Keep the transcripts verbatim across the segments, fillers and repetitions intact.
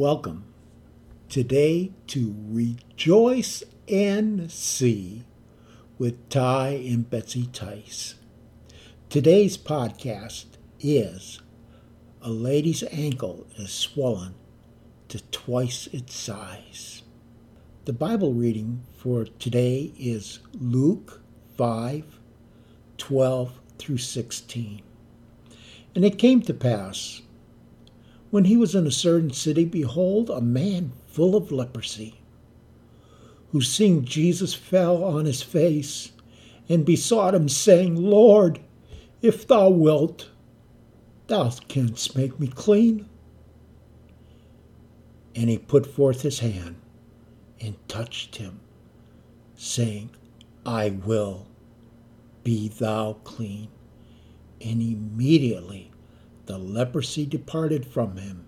Welcome today to Rejoice and See with Ty and Betsy Tice. Today's podcast is A Lady's Ankle is Swollen to Twice Its Size. The Bible reading for today is Luke five, twelve through sixteen. And it came to pass, when he was in a certain city, behold, a man full of leprosy, who seeing Jesus fell on his face and besought him, saying, Lord, if thou wilt, thou canst make me clean. And he put forth his hand and touched him, saying, I will, be thou clean. And immediately the leprosy departed from him.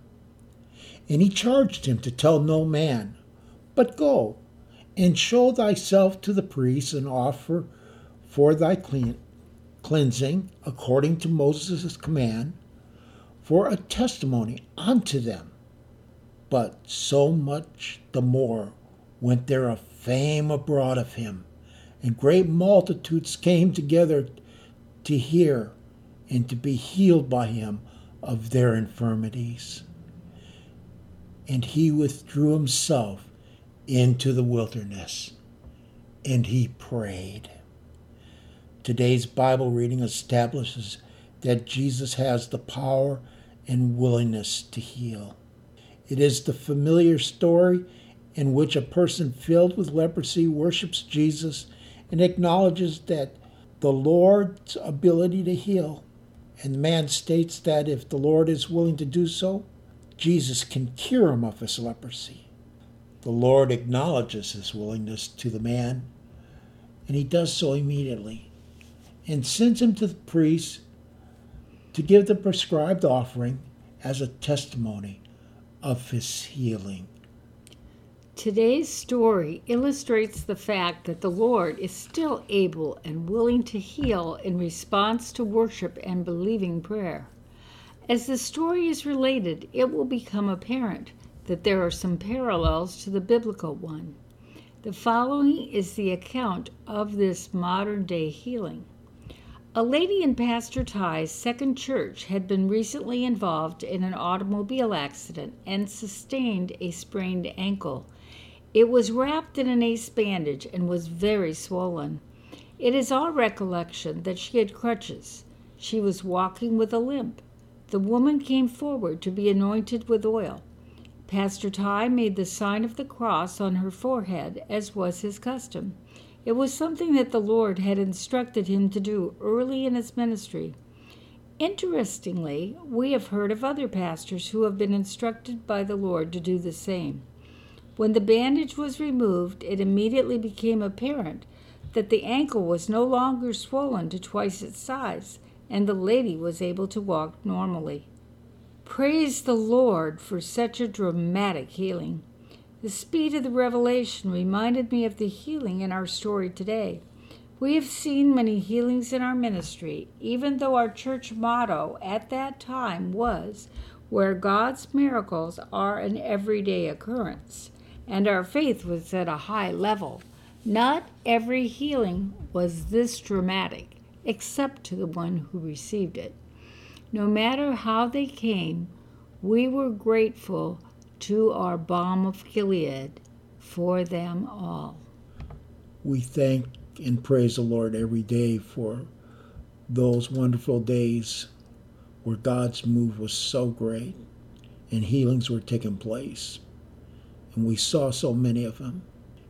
And he charged him to tell no man, but go and show thyself to the priests and offer for thy cleansing, according to Moses' command, for a testimony unto them. But so much the more went there a fame abroad of him, and great multitudes came together to hear and to be healed by him of their infirmities. And he withdrew himself into the wilderness, and he prayed. Today's Bible reading establishes that Jesus has the power and willingness to heal. It is the familiar story in which a person filled with leprosy worships Jesus and acknowledges that the Lord's ability to heal. And the man states that if the Lord is willing to do so, Jesus can cure him of his leprosy. The Lord acknowledges his willingness to the man, and he does so immediately, and sends him to the priest to give the prescribed offering as a testimony of his healing. Today's story illustrates the fact that the Lord is still able and willing to heal in response to worship and believing prayer. As the story is related, it will become apparent that there are some parallels to the biblical one. The following is the account of this modern-day healing. A lady in Pastor Tice's second church had been recently involved in an automobile accident and sustained a sprained ankle. It was wrapped in an ace bandage and was very swollen. It is our recollection that she had crutches. She was walking with a limp. The woman came forward to be anointed with oil. Pastor Tice made the sign of the cross on her forehead, as was his custom. It was something that the Lord had instructed him to do early in his ministry. Interestingly, we have heard of other pastors who have been instructed by the Lord to do the same. When the bandage was removed, it immediately became apparent that the ankle was no longer swollen to twice its size, and the lady was able to walk normally. Praise the Lord for such a dramatic healing. The speed of the revelation reminded me of the healing in our story today. We have seen many healings in our ministry, even though our church motto at that time was, where God's miracles are an everyday occurrence. And our faith was at a high level. Not every healing was this dramatic, except to the one who received it. No matter how they came, we were grateful to our balm of Gilead for them all. We thank and praise the Lord every day for those wonderful days where God's move was so great and healings were taking place. And we saw so many of them.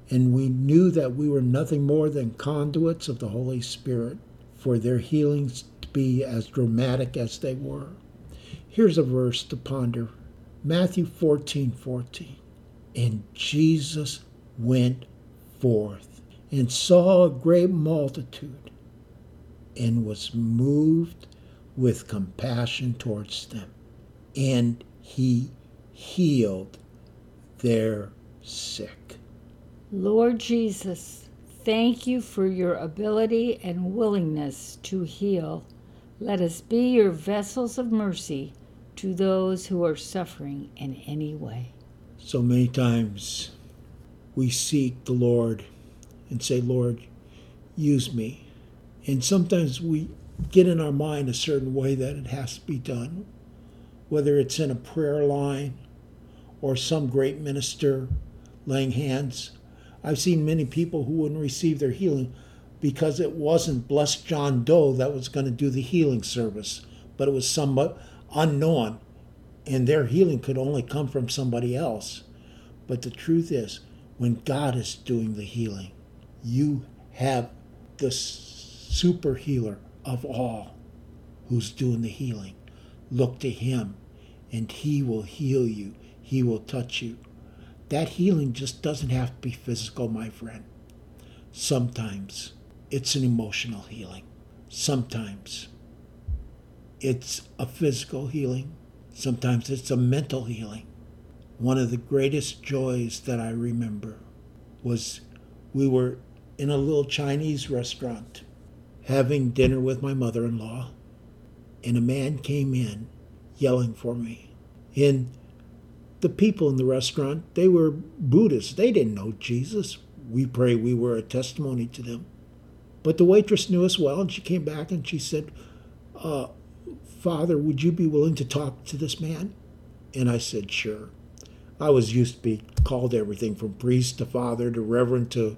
And we knew that we were nothing more than conduits of the Holy Spirit for their healings to be as dramatic as they were. Here's a verse to ponder. Matthew fourteen fourteen. And Jesus went forth and saw a great multitude and was moved with compassion towards them. And he healed their sick. Lord Jesus, thank you for your ability and willingness to heal. Let us be your vessels of mercy to those who are suffering in any way. So many times we seek the Lord and say, Lord, use me. And sometimes we get in our mind a certain way that it has to be done, whether it's in a prayer line or some great minister laying hands. I've seen many people who wouldn't receive their healing because it wasn't Blessed John Doe that was going to do the healing service, but it was somewhat unknown, and their healing could only come from somebody else. But the truth is, when God is doing the healing, you have the super healer of all who's doing the healing. Look to him, and he will heal you. He will touch you. That healing just doesn't have to be physical, my friend. Sometimes it's an emotional healing. Sometimes it's a physical healing. Sometimes it's a mental healing. One of the greatest joys that I remember was we were in a little Chinese restaurant having dinner with my mother-in-law, and a man came in yelling for me. And the people in the restaurant, they were Buddhists. They didn't know Jesus. We pray we were a testimony to them. But the waitress knew us well, and she came back and she said, uh, Father, would you be willing to talk to this man? And I said, sure. I was used to be called everything from priest to father to reverend to,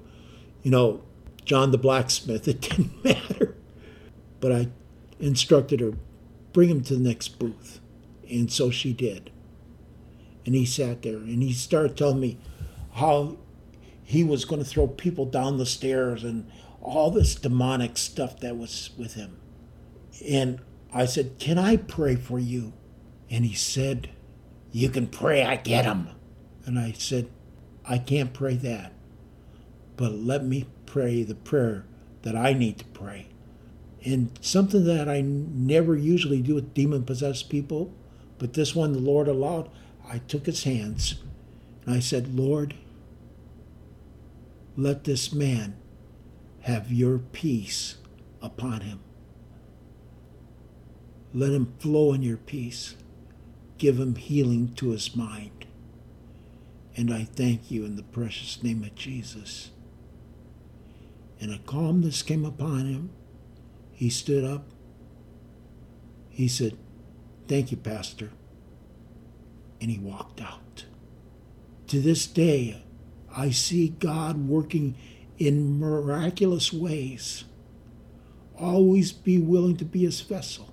you know, John the blacksmith. It didn't matter. But I instructed her, bring him to the next booth. And so she did. And he sat there and he started telling me how he was going to throw people down the stairs and all this demonic stuff that was with him. And I said, can I pray for you? And he said, you can pray, I get him. And I said, I can't pray that, but let me pray the prayer that I need to pray. And something that I never usually do with demon-possessed people, but this one the Lord allowed, I took his hands and I said, Lord, let this man have your peace upon him. Let him flow in your peace. Give him healing to his mind. And I thank you in the precious name of Jesus. And a calmness came upon him. He stood up. He said, thank you, Pastor. And he walked out. To this day, I see God working in miraculous ways. Always be willing to be his vessel.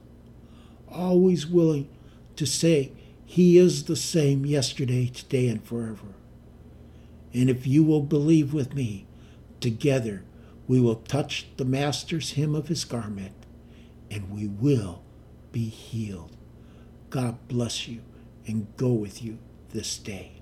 Always willing to say, he is the same yesterday, today, and forever. And if you will believe with me, together we will touch the Master's hem of his garment, and we will be healed. God bless you, and go with you this day.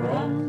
From